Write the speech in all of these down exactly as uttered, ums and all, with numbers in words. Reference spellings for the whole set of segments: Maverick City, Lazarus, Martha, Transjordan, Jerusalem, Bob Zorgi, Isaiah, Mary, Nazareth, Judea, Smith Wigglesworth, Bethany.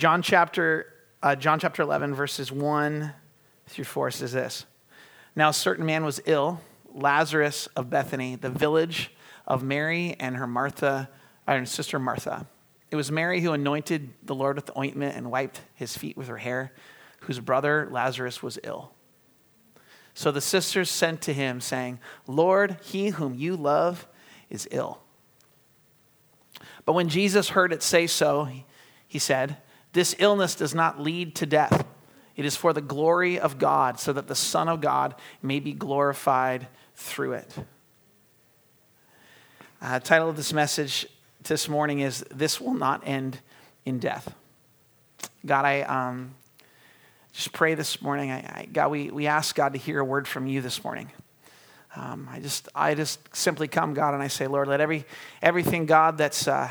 John chapter uh, John chapter eleven, verses one through four says this. Now a certain man was ill, Lazarus of Bethany, the village of Mary and her Martha, or her sister Martha. It was Mary who anointed the Lord with the ointment and wiped his feet with her hair, whose brother Lazarus was ill. So the sisters sent to him, saying, Lord, he whom you love is ill. But when Jesus heard it say so, he said, this illness does not lead to death. It is for the glory of God, so that the Son of God may be glorified through it. Uh, the title of this message this morning is, This Will Not End in Death. God, I um, just pray this morning. I, I, God, we, we ask God to hear a word from you this morning. Um, I just I just simply come, God, and I say, Lord, let every everything, God, that's uh,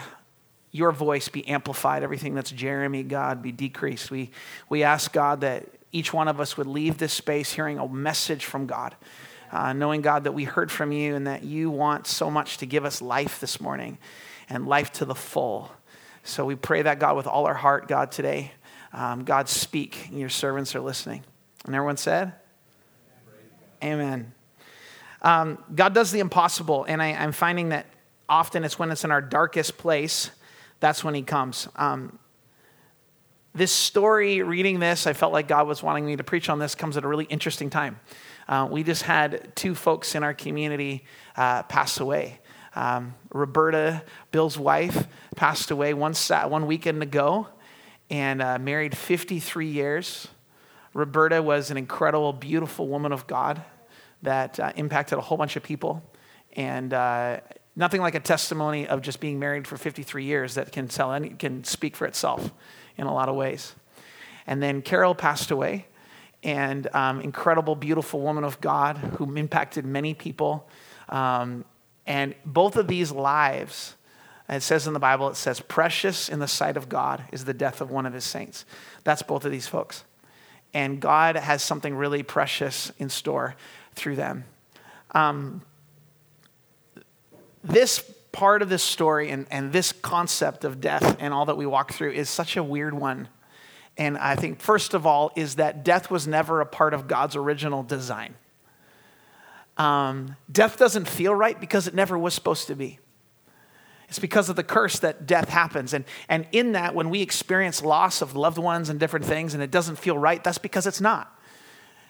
your voice be amplified. Everything that's Jeremy, God, be decreased. We we ask, God, that each one of us would leave this space hearing a message from God, uh, knowing, God, that we heard from you and that you want so much to give us life this morning and life to the full. So we pray that, God, with all our heart, God, today. Um, God, speak, and your servants are listening. And everyone said? Amen. Um, God does the impossible, and I, I'm finding that often it's when it's in our darkest place, that's when he comes. Um, this story, reading this, I felt like God was wanting me to preach on this, comes at a really interesting time. Uh, we just had two folks in our community uh, pass away. Um, Roberta, Bill's wife, passed away one, sat, one weekend ago and uh, married fifty-three years. Roberta was an incredible, beautiful woman of God that uh, impacted a whole bunch of people. And uh, nothing like a testimony of just being married for fifty-three years that can tell any, can speak for itself in a lot of ways. And then Carol passed away, an um, incredible, beautiful woman of God who impacted many people. Um, and both of these lives, it says in the Bible, it says, precious in the sight of God is the death of one of his saints. That's both of these folks. And God has something really precious in store through them. Um, this part of this story and, and this concept of death and all that we walk through is such a weird one. And I think, first of all, is that death was never a part of God's original design. Um, death doesn't feel right because it never was supposed to be. It's because of the curse that death happens. And, and in that, when we experience loss of loved ones and different things and it doesn't feel right, that's because it's not.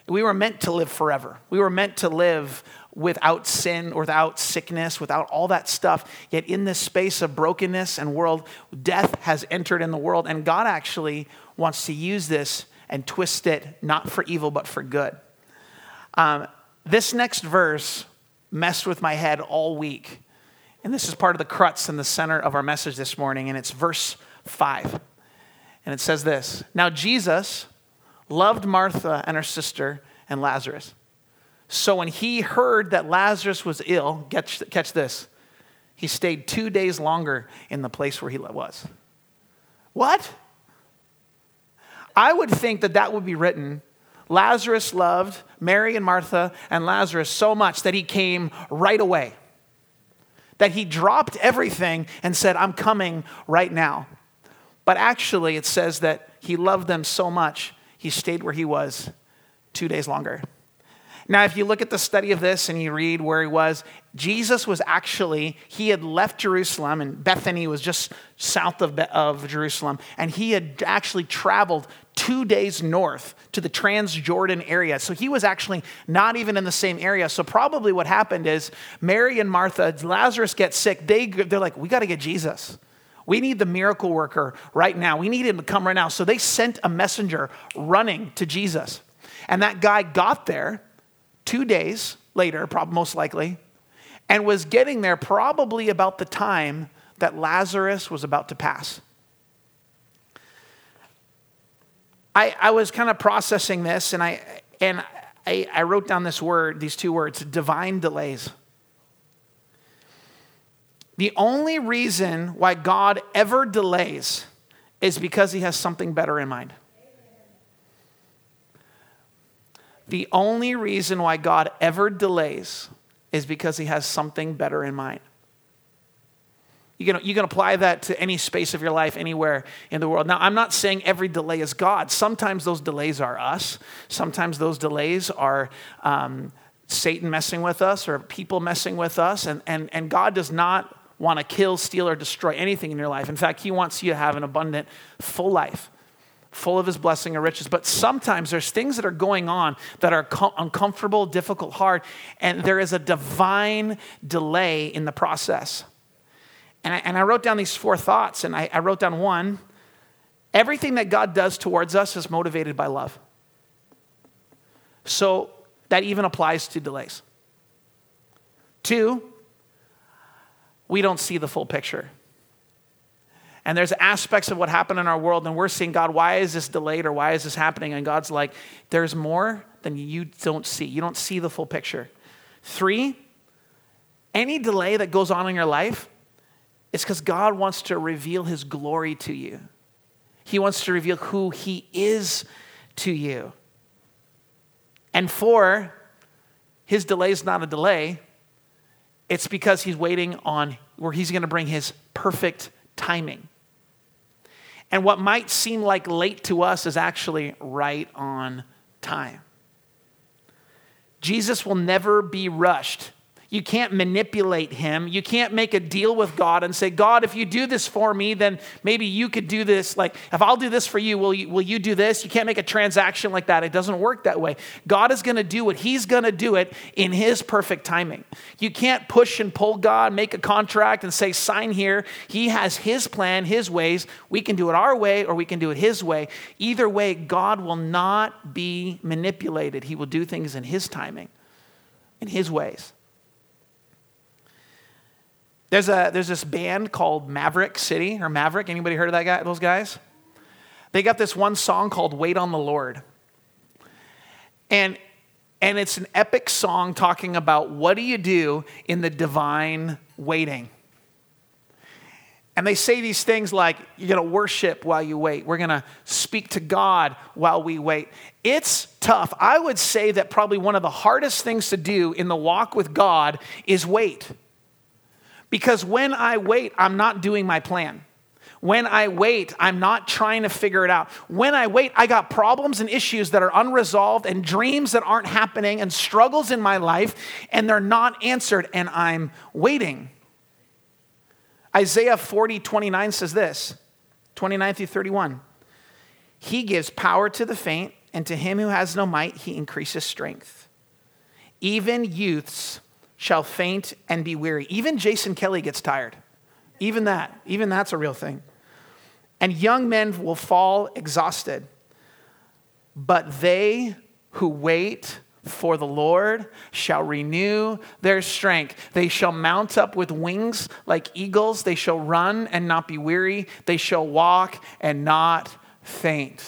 We were meant to live forever. We were meant to live without sin, without sickness, without all that stuff. Yet in this space of brokenness and world, death has entered in the world. And God actually wants to use this and twist it, not for evil, but for good. Um, this next verse messed with my head all week. And this is part of the crux and the center of our message this morning. And it's verse five. And it says this. Now Jesus loved Martha and her sister and Lazarus. So when he heard that Lazarus was ill, catch, catch this, he stayed two days longer in the place where he was. What? I would think that that would be written, Lazarus loved Mary and Martha and Lazarus so much that he came right away. That he dropped everything and said, I'm coming right now. But actually, it says that he loved them so much, he stayed where he was two days longer. Now, if you look at the study of this and you read where he was, Jesus was actually, he had left Jerusalem, and Bethany was just south of, of Jerusalem, and he had actually traveled two days north to the Transjordan area. So he was actually not even in the same area. So probably what happened is Mary and Martha, Lazarus gets sick. They, they're like, we got to get Jesus. We need the miracle worker right now. We need him to come right now. So they sent a messenger running to Jesus. And that guy got there two days later, probably most likely, and was getting there probably about the time that Lazarus was about to pass. I, I was kind of processing this, and I and I, I wrote down this word, these two words, divine delays. The only reason why God ever delays is because he has something better in mind. The only reason why God ever delays is because he has something better in mind. You can, you can apply that to any space of your life, anywhere in the world. Now, I'm not saying every delay is God. Sometimes those delays are us. Sometimes those delays are um, Satan messing with us or people messing with us. And, and, and God does not want to kill, steal, or destroy anything in your life. In fact, he wants you to have an abundant, full life, full of his blessing and riches. But sometimes there's things that are going on that are com- uncomfortable, difficult, hard, and there is a divine delay in the process. And I, and I wrote down these four thoughts, and I, I wrote down one. Everything that God does towards us is motivated by love. So that even applies to delays. Two, we don't see the full picture. And there's aspects of what happened in our world, and we're seeing, God, why is this delayed, or why is this happening? And God's like, there's more than you don't see. You don't see the full picture. Three, any delay that goes on in your life, it's because God wants to reveal his glory to you. He wants to reveal who he is to you. And four, his delay is not a delay. It's because he's waiting on where he's going to bring his perfect timing. And what might seem like late to us is actually right on time. Jesus will never be rushed. You can't manipulate him. You can't make a deal with God and say, God, if you do this for me, then maybe you could do this. Like, if I'll do this for you, will you, will you do this? You can't make a transaction like that. It doesn't work that way. God is going to do what he's going to do it in his perfect timing. You can't push and pull God, make a contract and say, sign here. He has his plan, his ways. We can do it our way or we can do it his way. Either way, God will not be manipulated. He will do things in his timing, in his ways. There's a there's this band called Maverick City or Maverick. Anybody heard of that guy? Those guys? They got this one song called "Wait on the Lord," and and it's an epic song talking about what do you do in the divine waiting. And they say these things like, "You're gonna worship while you wait. We're gonna speak to God while we wait." It's tough. I would say that probably one of the hardest things to do in the walk with God is wait. Because when I wait, I'm not doing my plan. When I wait, I'm not trying to figure it out. When I wait, I got problems and issues that are unresolved and dreams that aren't happening and struggles in my life, and they're not answered, and I'm waiting. Isaiah forty twenty-nine says this, twenty-nine through thirty-one. He gives power to the faint, and to him who has no might, he increases strength. Even youths shall faint and be weary. Even Jason Kelly gets tired. Even that, even that's a real thing. And young men will fall exhausted. But they who wait for the Lord shall renew their strength. They shall mount up with wings like eagles. They shall run and not be weary. They shall walk and not faint.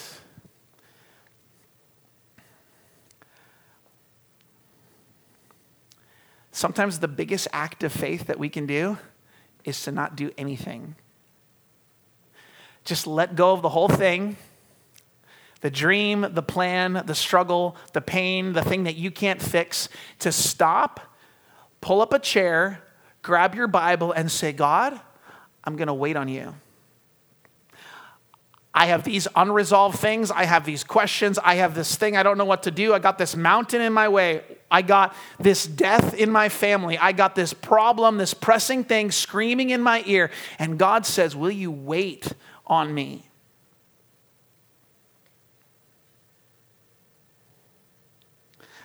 Sometimes the biggest act of faith that we can do is to not do anything. Just let go of the whole thing. The dream, the plan, the struggle, the pain, the thing that you can't fix. To stop, pull up a chair, grab your Bible and say, God, I'm going to wait on you. I have these unresolved things. I have these questions. I have this thing I don't know what to do. I got this mountain in my way. I got this death in my family. I got this problem, this pressing thing screaming in my ear. And God says, will you wait on me?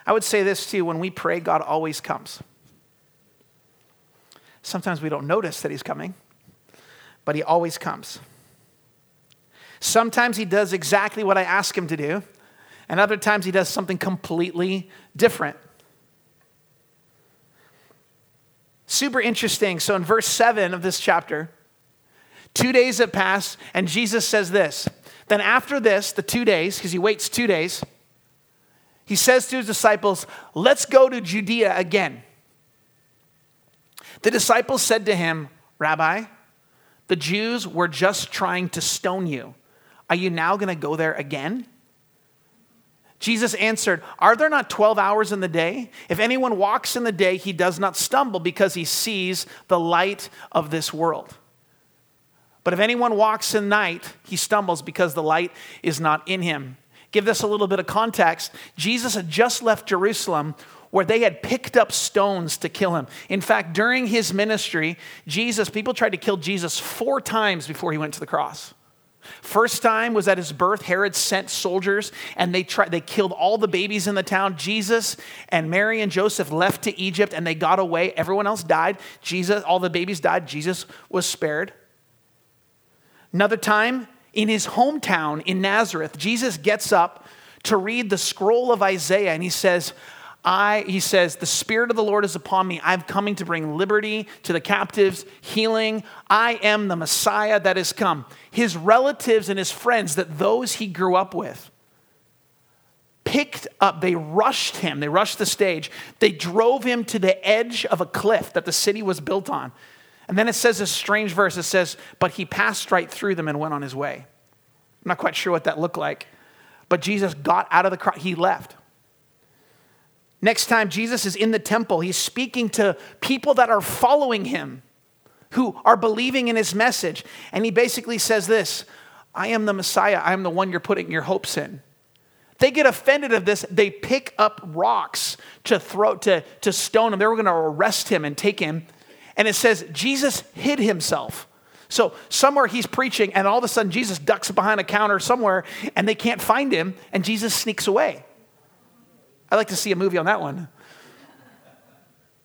I would say this too. When we pray, God always comes. Sometimes we don't notice that he's coming, but he always comes. Sometimes he does exactly what I ask him to do, and other times he does something completely different. Super interesting. So in verse seven of this chapter, two days have passed, and Jesus says this. Then after this, the two days, because he waits two days, he says to his disciples, let's go to Judea again. The disciples said to him, Rabbi, the Jews were just trying to stone you. Are you now going to go there again? Jesus answered, are there not twelve hours in the day? If anyone walks in the day, he does not stumble because he sees the light of this world. But if anyone walks in night, he stumbles because the light is not in him. Give this a little bit of context. Jesus had just left Jerusalem, where they had picked up stones to kill him. In fact, during his ministry, Jesus, people tried to kill Jesus four times before he went to the cross. First time was at his birth. Herod sent soldiers and they tried, they killed all the babies in the town. Jesus and Mary and Joseph left to Egypt and they got away. Everyone else died. Jesus, all the babies died. Jesus was spared. Another time in his hometown in Nazareth, Jesus gets up to read the scroll of Isaiah and he says, I, he says, the Spirit of the Lord is upon me. I'm coming to bring liberty to the captives, healing. I am the Messiah that has come. His relatives and his friends, that those he grew up with, picked up, they rushed him. They rushed the stage. They drove him to the edge of a cliff that the city was built on. And then it says this strange verse. It says, but he passed right through them and went on his way. I'm not quite sure what that looked like. But Jesus got out of the crowd. He left. Next time Jesus is in the temple, he's speaking to people that are following him, who are believing in his message. And he basically says this, I am the Messiah. I am the one you're putting your hopes in. They get offended of this. They pick up rocks to throw, to, to stone him. They were going to arrest him and take him. And it says, Jesus hid himself. So somewhere he's preaching and all of a sudden Jesus ducks behind a counter somewhere and they can't find him. And Jesus sneaks away. I'd like to see a movie on that one.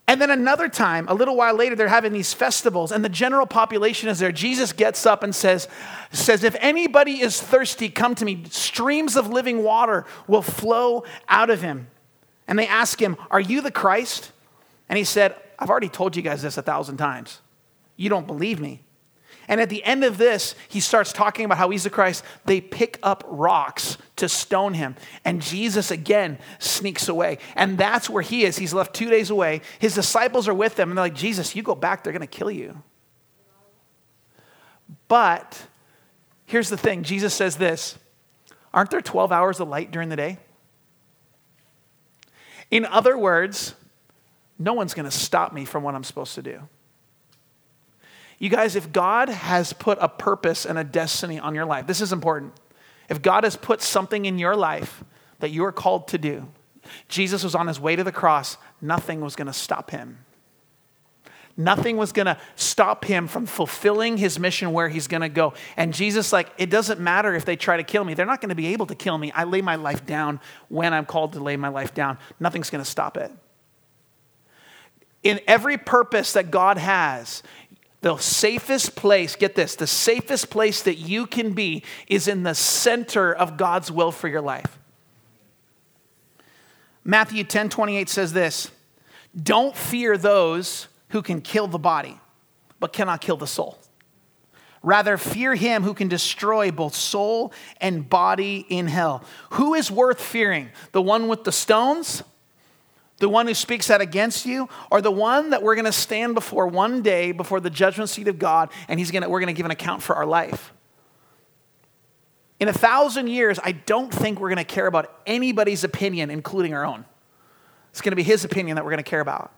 And then another time, a little while later, they're having these festivals and the general population is there. Jesus gets up and says, says, if anybody is thirsty, come to me. Streams of living water will flow out of him. And they ask him, are you the Christ? And he said, I've already told you guys this a thousand times. You don't believe me. And at the end of this, he starts talking about how he's the Christ. They pick up rocks to stone him. And Jesus again sneaks away. And that's where he is. He's left two days away. His disciples are with him. And they're like, Jesus, you go back, they're going to kill you. But here's the thing. Jesus says this, aren't there twelve hours of light during the day? In other words, no one's going to stop me from what I'm supposed to do. You guys, if God has put a purpose and a destiny on your life, this is important. If God has put something in your life that you are called to do, Jesus was on his way to the cross. Nothing was going to stop him. Nothing was going to stop him from fulfilling his mission where he's going to go. And Jesus, like, it doesn't matter if they try to kill me. They're not going to be able to kill me. I lay my life down when I'm called to lay my life down. Nothing's going to stop it. In every purpose that God has, the safest place, get this, the safest place that you can be is in the center of God's will for your life. Matthew ten twenty-eight says this, don't fear those who can kill the body, but cannot kill the soul. Rather, fear him who can destroy both soul and body in hell. Who is worth fearing? The one with the stones? The one who speaks out against you, or the one that we're going to stand before one day before the judgment seat of God, and he's going to, we're going to give an account for our life. In a thousand years, I don't think we're going to care about anybody's opinion, including our own. It's going to be his opinion that we're going to care about.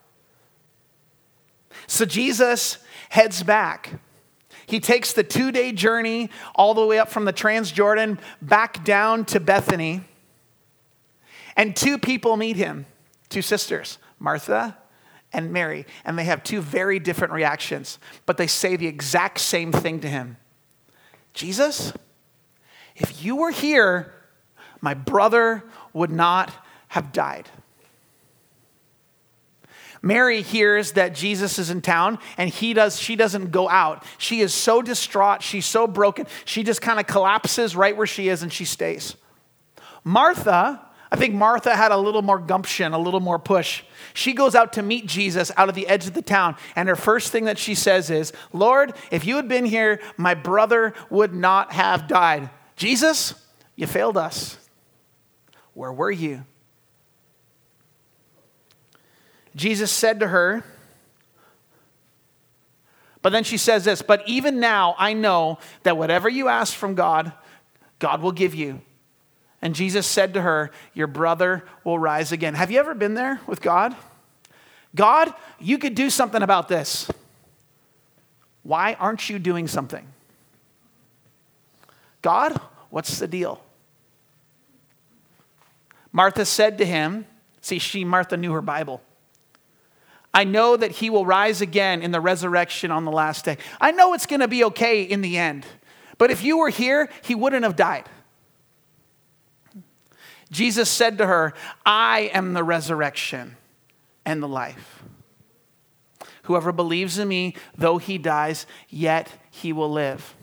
So Jesus heads back. He takes the two-day journey all the way up from the Transjordan back down to Bethany, and two people meet him. Two sisters, Martha and Mary, and they have two very different reactions, but they say the exact same thing to him. Jesus, if you were here, my brother would not have died. Mary hears that Jesus is in town and he does, she doesn't go out. She is so distraught. She's so broken. She just kind of collapses right where she is and she stays. Martha, I think Martha had a little more gumption, a little more push. She goes out to meet Jesus out of the edge of the town. And her first thing that she says is, Lord, if you had been here, my brother would not have died. Jesus, you failed us. Where were you? Jesus said to her, but then she says this, but even now I know that whatever you ask from God, God will give you. And Jesus said to her, your brother will rise again. Have you ever been there with God? God, you could do something about this. Why aren't you doing something? God, what's the deal? Martha said to him, see, she, Martha, knew her Bible. I know that he will rise again in the resurrection on the last day. I know it's going to be okay in the end. But if you were here, he wouldn't have died. Jesus said to her, I am the resurrection and the life. Whoever believes in me, though he dies, yet he will live.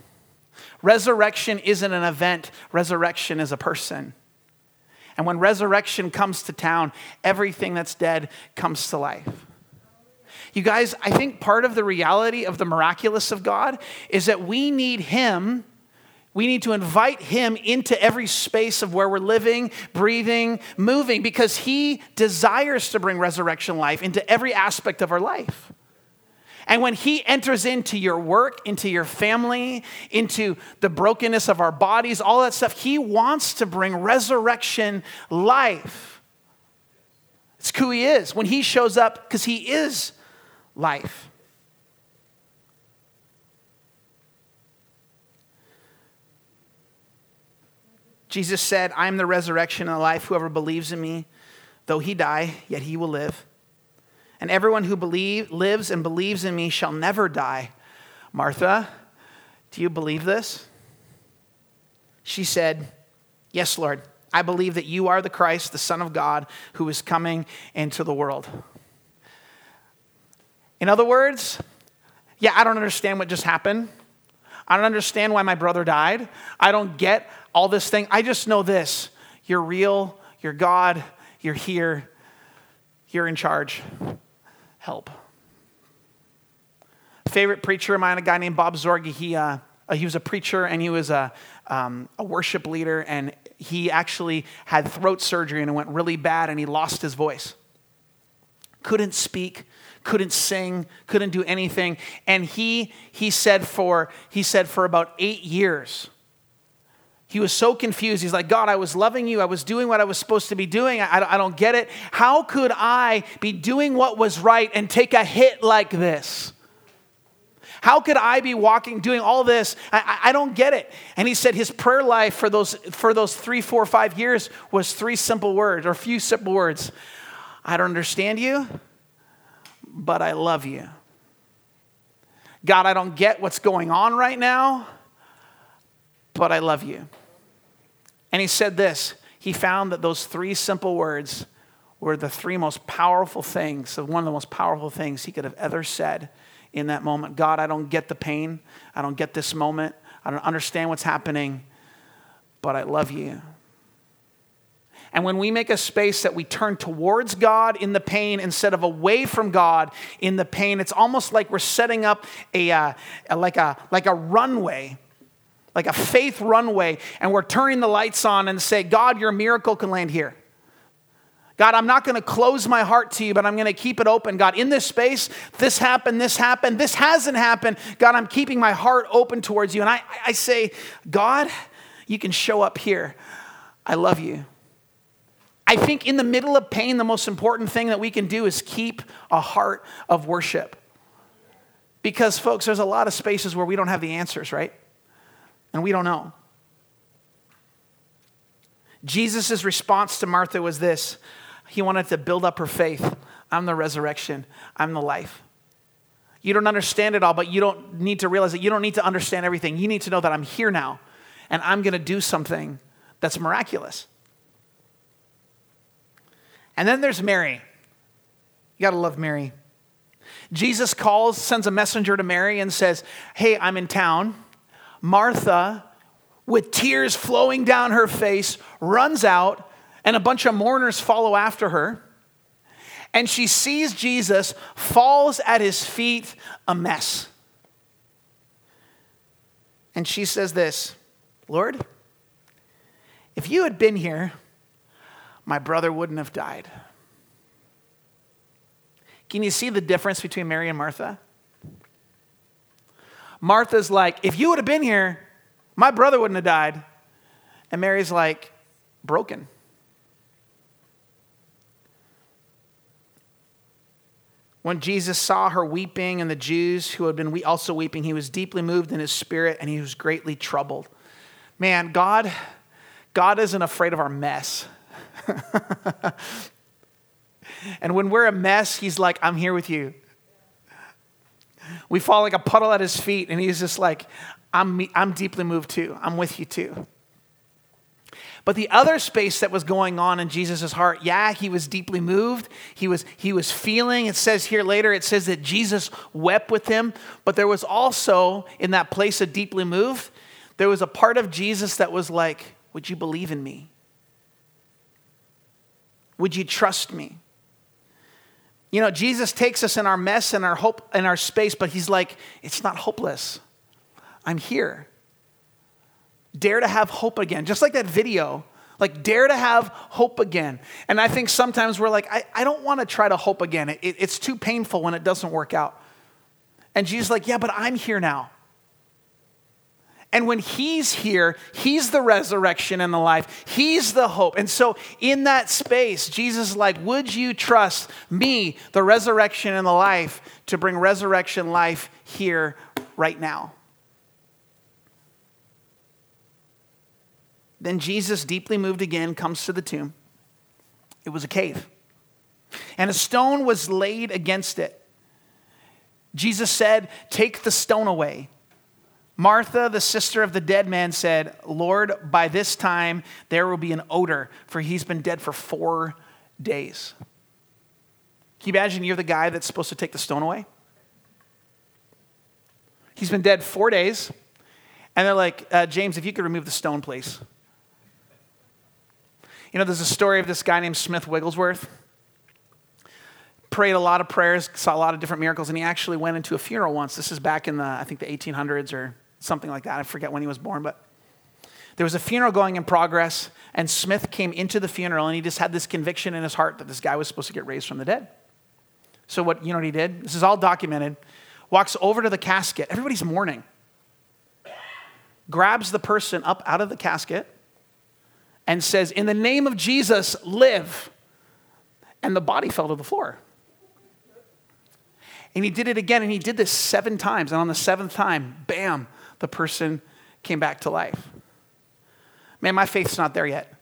Resurrection isn't an event. Resurrection is a person. And when resurrection comes to town, everything that's dead comes to life. You guys, I think part of the reality of the miraculous of God is that we need him. We need to invite him into every space of where we're living, breathing, moving, because he desires to bring resurrection life into every aspect of our life. And when he enters into your work, into your family, into the brokenness of our bodies, all that stuff, he wants to bring resurrection life. It's who he is. When he shows up, because he is life. Jesus said, I am the resurrection and the life. Whoever believes in me, though he die, yet he will live. And everyone who believe, lives and believes in me shall never die. Martha, do you believe this? She said, yes, Lord. I believe that you are the Christ, the Son of God, who is coming into the world. In other words, yeah, I don't understand what just happened. I don't understand why my brother died. I don't get all this thing. I just know this. You're real. You're God. You're here. You're in charge. Help. Favorite preacher of mine, a guy named Bob Zorgi. He uh, he was a preacher and he was a um, a worship leader, and he actually had throat surgery and it went really bad and he lost his voice. Couldn't speak. Couldn't sing, couldn't do anything. And he he said for he said for about eight years, he was so confused. He's like, God, I was loving you. I was doing what I was supposed to be doing. I, I don't get it. How could I be doing what was right and take a hit like this? How could I be walking, doing all this? I, I don't get it. And he said his prayer life for those for those three, four, five years was three simple words, or a few simple words. I don't understand you, but I love you. God, I don't get what's going on right now, but I love you. And he said this. He found that those three simple words were the three most powerful things, one of the most powerful things he could have ever said in that moment. God, I don't get the pain. I don't get this moment. I don't understand what's happening, but I love you. And when we make a space that we turn towards God in the pain instead of away from God in the pain, it's almost like we're setting up a uh, like a like a runway, like a faith runway, and we're turning the lights on and say, God, your miracle can land here. God, I'm not going to close my heart to you, but I'm going to keep it open. God, in this space, this happened, this happened, this hasn't happened. God, I'm keeping my heart open towards you. And I, I say, God, you can show up here. I love you. I think in the middle of pain, the most important thing that we can do is keep a heart of worship. Because, folks, there's a lot of spaces where we don't have the answers, right? And we don't know. Jesus' response to Martha was this. He wanted to build up her faith. I'm the resurrection. I'm the life. You don't understand it all, but you don't need to realize that you don't need to understand everything. You need to know that I'm here now, and I'm going to do something that's miraculous. And then there's Mary. You got to love Mary. Jesus calls, sends a messenger to Mary and says, hey, I'm in town. Martha, with tears flowing down her face, runs out, and a bunch of mourners follow after her. And she sees Jesus, falls at his feet, a mess. And she says this, Lord, if you had been here, my brother wouldn't have died. Can you see the difference between Mary and Martha? Martha's like, if you would have been here, my brother wouldn't have died. And Mary's like, broken. When Jesus saw her weeping and the Jews who had been also weeping, he was deeply moved in his spirit and he was greatly troubled. man, God, God isn't afraid of our mess. And when we're a mess, he's like, I'm here with you. We fall like a puddle at his feet, and he's just like, I'm, I'm deeply moved too. I'm with you too. But the other space that was going on in Jesus' heart, yeah, he was deeply moved. He was, he was feeling. It says here later, it says that Jesus wept with him. But there was also, in that place of deeply moved, there was a part of Jesus that was like, would you believe in me? Would you trust me? You know, Jesus takes us in our mess and our hope and our space, but he's like, it's not hopeless. I'm here. Dare to have hope again. Just like that video. Like, dare to have hope again. And I think sometimes we're like, I, I don't want to try to hope again. It, it, it's too painful when it doesn't work out. And Jesus is like, yeah, but I'm here now. And when he's here, he's the resurrection and the life. He's the hope. And so in that space, Jesus is like, would you trust me, the resurrection and the life, to bring resurrection life here right now? Then Jesus, deeply moved again, comes to the tomb. It was a cave. And a stone was laid against it. Jesus said, take the stone away. Martha, the sister of the dead man, said, Lord, by this time there will be an odor, for he's been dead for four days. Can you imagine you're the guy that's supposed to take the stone away? He's been dead four days. And they're like, uh, James, if you could remove the stone, please. You know, there's a story of this guy named Smith Wigglesworth. Prayed a lot of prayers, saw a lot of different miracles, and he actually went into a funeral once. This is back in the, I think, the eighteen hundreds or something like that. I forget when he was born, but there was a funeral going in progress, and Smith came into the funeral, and he just had this conviction in his heart that this guy was supposed to get raised from the dead. So what, you know what he did? This is all documented. Walks over to the casket. Everybody's mourning. Grabs the person up out of the casket and says, in the name of Jesus, live. And the body fell to the floor. And he did it again, and he did this seven times. And on the seventh time, bam, the person came back to life. Man, my faith's not there yet.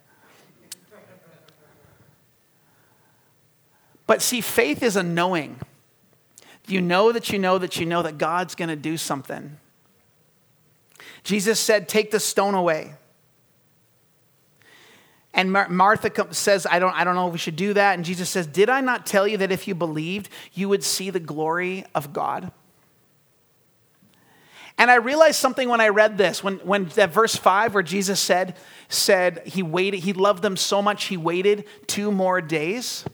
But see, faith is a knowing. You know that you know that you know that God's going to do something. Jesus said, take the stone away. And Mar- Martha says, I don't, I don't know if we should do that. And Jesus says, did I not tell you that if you believed, you would see the glory of God? And I realized something when I read this, when, when that verse five where Jesus said, said he waited, he loved them so much, he waited two more days.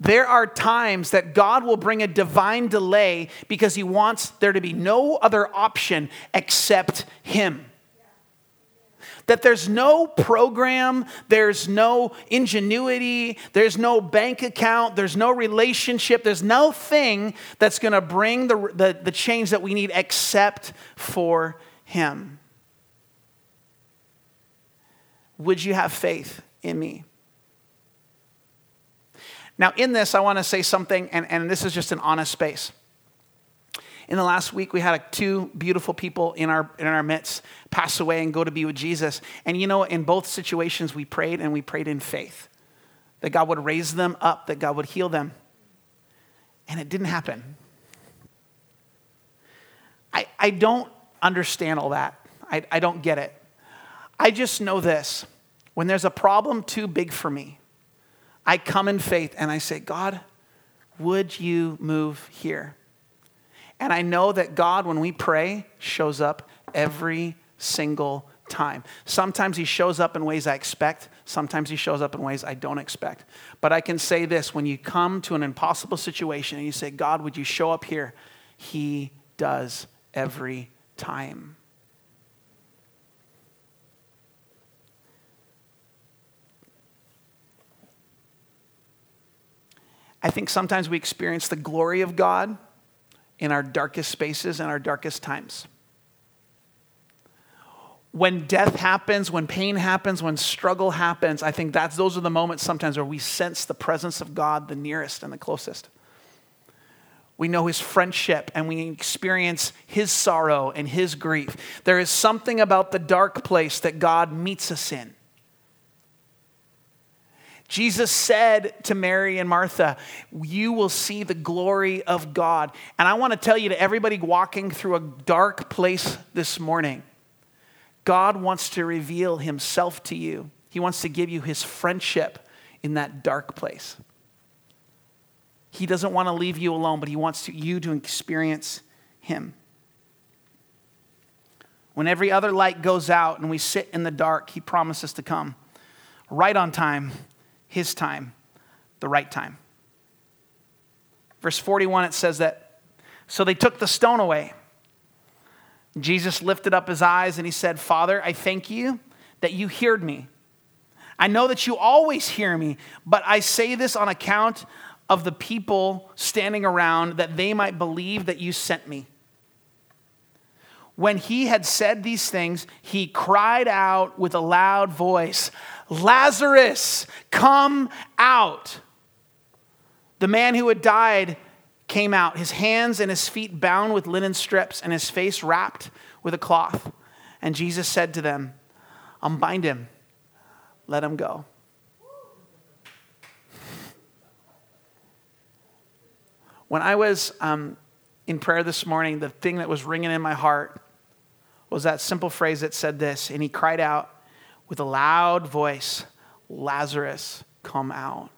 There are times that God will bring a divine delay because he wants there to be no other option except him. That there's no program, there's no ingenuity, there's no bank account, there's no relationship, there's no thing that's going to bring the, the, the change that we need except for him. Would you have faith in me? Now, in this, I want to say something, and, and this is just an honest space. In the last week, we had two beautiful people in our in our midst pass away and go to be with Jesus. And you know, in both situations, we prayed, and we prayed in faith that God would raise them up, that God would heal them. And it didn't happen. I, I don't understand all that. I, I don't get it. I just know this. When there's a problem too big for me, I come in faith and I say, God, would you move here? And I know that God, when we pray, shows up every single time. Sometimes he shows up in ways I expect. Sometimes he shows up in ways I don't expect. But I can say this, when you come to an impossible situation and you say, God, would you show up here? He does every time. I think sometimes we experience the glory of God in our darkest spaces and our darkest times. When death happens, when pain happens, when struggle happens, I think that's those are the moments sometimes where we sense the presence of God the nearest and the closest. We know his friendship and we experience his sorrow and his grief. There is something about the dark place that God meets us in. Jesus said to Mary and Martha, you will see the glory of God. And I want to tell you to everybody walking through a dark place this morning, God wants to reveal himself to you. He wants to give you his friendship in that dark place. He doesn't want to leave you alone, but he wants to, you to experience him. When every other light goes out and we sit in the dark, he promises to come right on time. His time, the right time. Verse forty-one, it says that, so they took the stone away. Jesus lifted up his eyes and he said, Father, I thank you that you heard me. I know that you always hear me, but I say this on account of the people standing around that they might believe that you sent me. When he had said these things, he cried out with a loud voice, Lazarus, come out. The man who had died came out, his hands and his feet bound with linen strips and his face wrapped with a cloth. And Jesus said to them, unbind him, let him go. When I was um, in prayer this morning, the thing that was ringing in my heart was that simple phrase that said this, and he cried out with a loud voice, Lazarus, come out.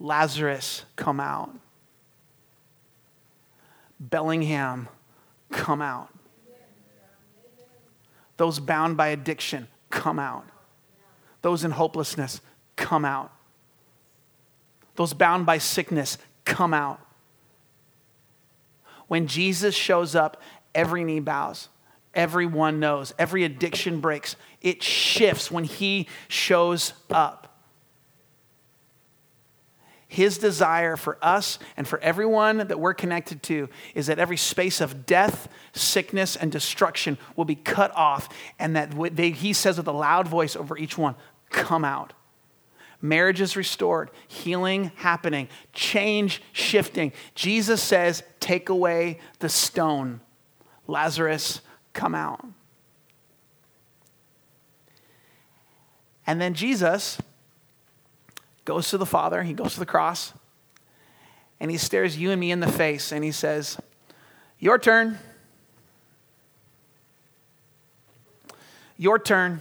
Lazarus, come out. Bellingham, come out. Those bound by addiction, come out. Those in hopelessness, come out. Those bound by sickness, come out. When Jesus shows up, every knee bows. Everyone knows. Every addiction breaks. It shifts when he shows up. His desire for us and for everyone that we're connected to is that every space of death, sickness, and destruction will be cut off, and that they, he says with a loud voice over each one, come out. Marriage is restored, healing happening, change shifting. Jesus says, take away the stone. Lazarus, come out. And then Jesus goes to the Father. He goes to the cross. And he stares you and me in the face. And he says, your turn. Your turn.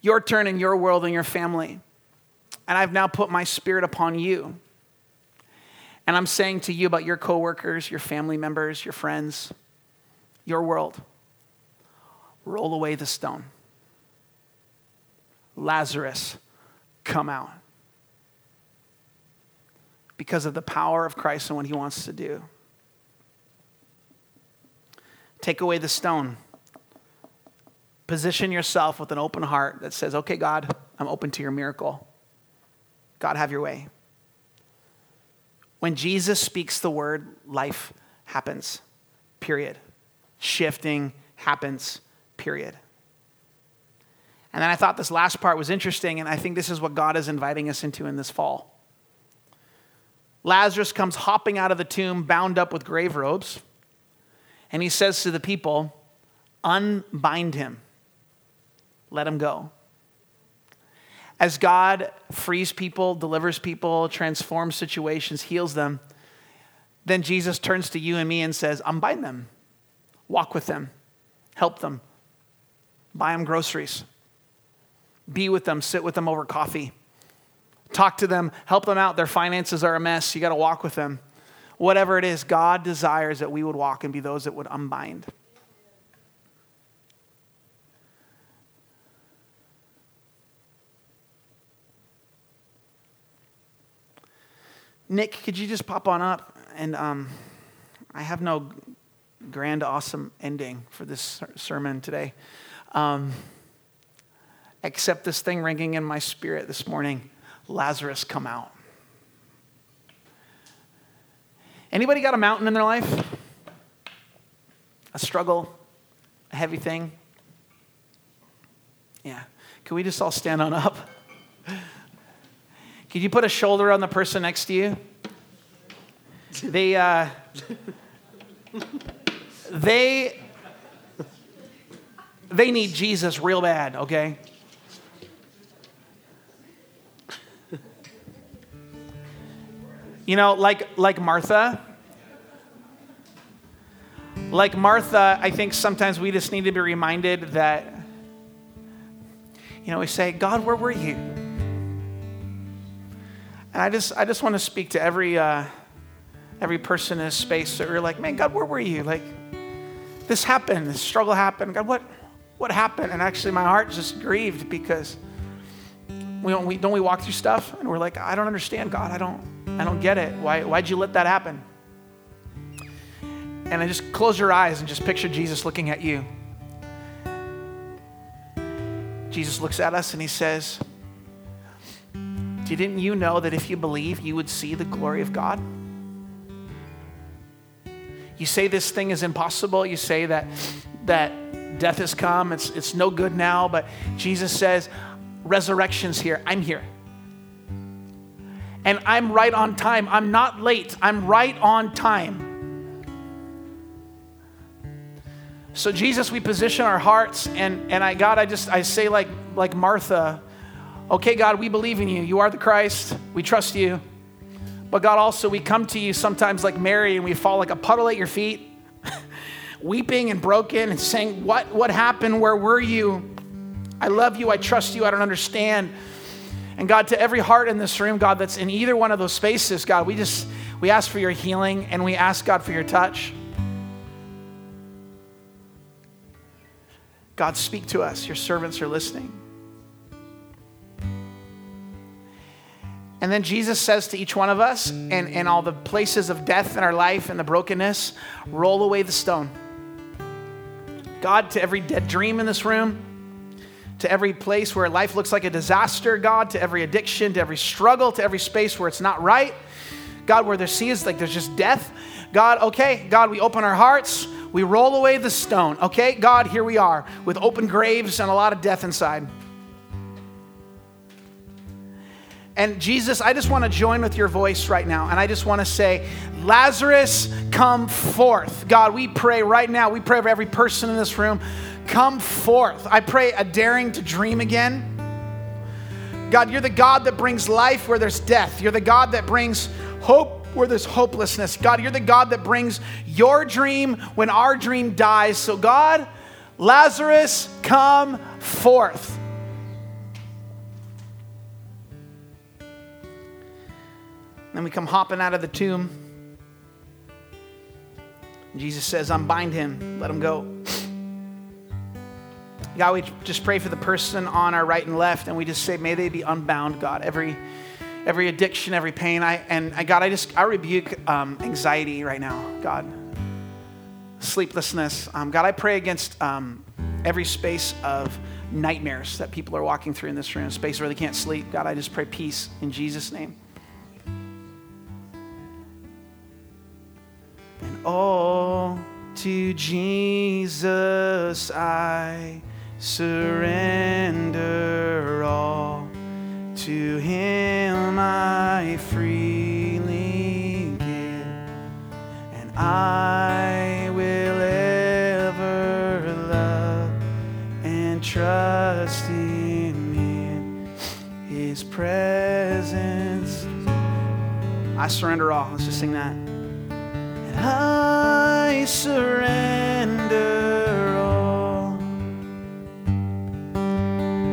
Your turn in your world and your family. And I've now put my spirit upon you. And I'm saying to you about your coworkers, your family members, your friends, your world, roll away the stone. Lazarus, come out. Because of the power of Christ and what he wants to do. Take away the stone. Position yourself with an open heart that says, okay, God, I'm open to your miracle. God, have your way. When Jesus speaks the word, life happens, period. Shifting happens, period. And then I thought this last part was interesting, and I think this is what God is inviting us into in this fall. Lazarus comes hopping out of the tomb, bound up with grave robes, and he says to the people, unbind him, let him go. As God frees people, delivers people, transforms situations, heals them, then Jesus turns to you and me and says, unbind them. Walk with them, help them, buy them groceries, be with them, sit with them over coffee, talk to them, help them out. Their finances are a mess. You got to walk with them. Whatever it is, God desires that we would walk and be those that would unbind. Nick, could you just pop on up? And um, I have no grand, awesome ending for this sermon today. Um, except this thing ringing in my spirit this morning, Lazarus, come out. Anybody got a mountain in their life? A struggle? A heavy thing? Yeah. Can we just all stand on up? Could you put a shoulder on the person next to you? They, uh, they, they need Jesus real bad, okay? You know, like like Martha. Like Martha, I think sometimes we just need to be reminded that, you know, we say, God, where were you? And I just I just want to speak to every uh, every person in this space that we're like, man, God, where were you? Like, this happened, this struggle happened. God, what what happened? And actually, my heart just grieved because we don't we don't we walk through stuff and we're like, I don't understand, God, I don't I don't get it. Why why'd you let that happen? And I just close your eyes and just picture Jesus looking at you. Jesus looks at us and he says, didn't you know that if you believe, you would see the glory of God? You say this thing is impossible. You say that that death has come. It's, it's no good now. But Jesus says, resurrection's here. I'm here. And I'm right on time. I'm not late. I'm right on time. So Jesus, we position our hearts, and, and I, God, I just, I say like, like Martha, okay, God, we believe in you. You are the Christ. We trust you. But God, also we come to you sometimes like Mary, and we fall like a puddle at your feet, weeping and broken and saying, what, what happened? Where were you? I love you. I trust you. I don't understand. And God, to every heart in this room, God, that's in either one of those spaces, God, we just, we ask for your healing, and we ask, God, for your touch. God, speak to us. Your servants are listening. And then Jesus says to each one of us, and, and all the places of death in our life and the brokenness, roll away the stone. God, to every dead dream in this room, to every place where life looks like a disaster, God, to every addiction, to every struggle, to every space where it's not right, God, where there seems like there's just death. God, okay, God, we open our hearts. We roll away the stone. Okay, God, here we are with open graves and a lot of death inside. And Jesus, I just want to join with your voice right now. And I just want to say, Lazarus, come forth. God, we pray right now. We pray for every person in this room. Come forth. I pray a daring to dream again. God, you're the God that brings life where there's death. You're the God that brings hope where there's hopelessness. God, you're the God that brings your dream when our dream dies. So God, Lazarus, come forth. And then we come hopping out of the tomb. And Jesus says, unbind him, let him go. God, we just pray for the person on our right and left, and we just say, may they be unbound, God, every Every addiction, every pain. I and I, God, I just, I rebuke um, anxiety right now, God. Sleeplessness. Um, God, I pray against um, every space of nightmares that people are walking through in this room, space where they can't sleep. God, I just pray peace in Jesus' name. And oh, to Jesus I surrender all. To him I freely give, and I will ever love and trust in you. His presence. I surrender all. Let's just sing that. And I surrender all.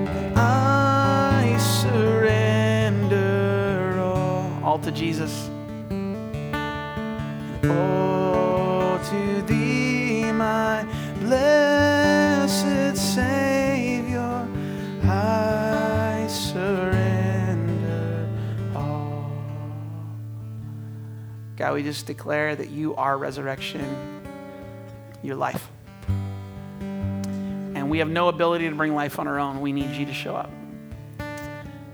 And I surrender. To Jesus. Oh, to thee, my blessed Savior, I surrender all. God, we just declare that you are resurrection, your life. And we have no ability to bring life on our own. We need you to show up.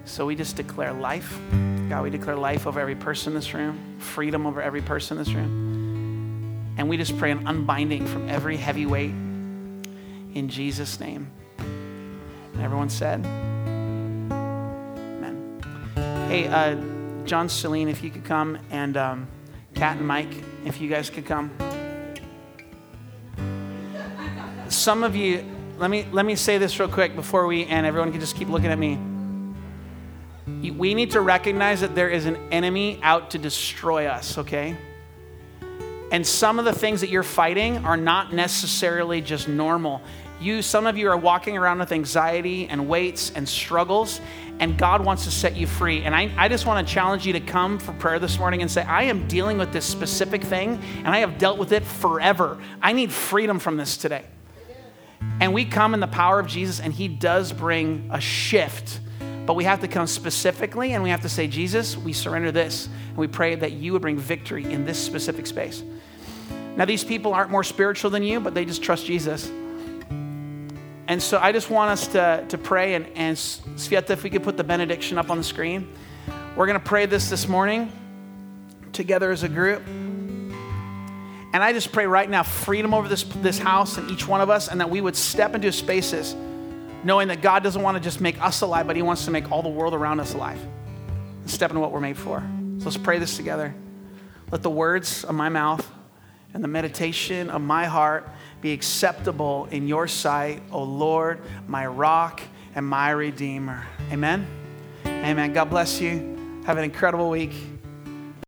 So we just declare life. God, we declare life over every person in this room, freedom over every person in this room. And we just pray an unbinding from every heavy weight in Jesus' name. And everyone said, amen. Hey, uh, John, Celine, if you could come, and um, Kat and Mike, if you guys could come. Some of you, let me let me say this real quick before we end. Everyone can just keep looking at me. We need to recognize that there is an enemy out to destroy us, okay? And some of the things that you're fighting are not necessarily just normal. You, some of you are walking around with anxiety and weights and struggles, and God wants to set you free. And I, I just want to challenge you to come for prayer this morning and say, I am dealing with this specific thing, and I have dealt with it forever. I need freedom from this today. And we come in the power of Jesus, and he does bring a shift. But we have to come specifically, and we have to say, Jesus, we surrender this. And we pray that you would bring victory in this specific space. Now, these people aren't more spiritual than you, but they just trust Jesus. And so I just want us to, to pray. And, and Svieta, if we could put the benediction up on the screen. We're going to pray this this morning together as a group. And I just pray right now freedom over this, this house and each one of us, and that we would step into spaces knowing that God doesn't want to just make us alive, but he wants to make all the world around us alive. Step into what we're made for. So let's pray this together. Let the words of my mouth and the meditation of my heart be acceptable in your sight, O Lord, my rock and my redeemer. Amen. Amen. God bless you. Have an incredible week.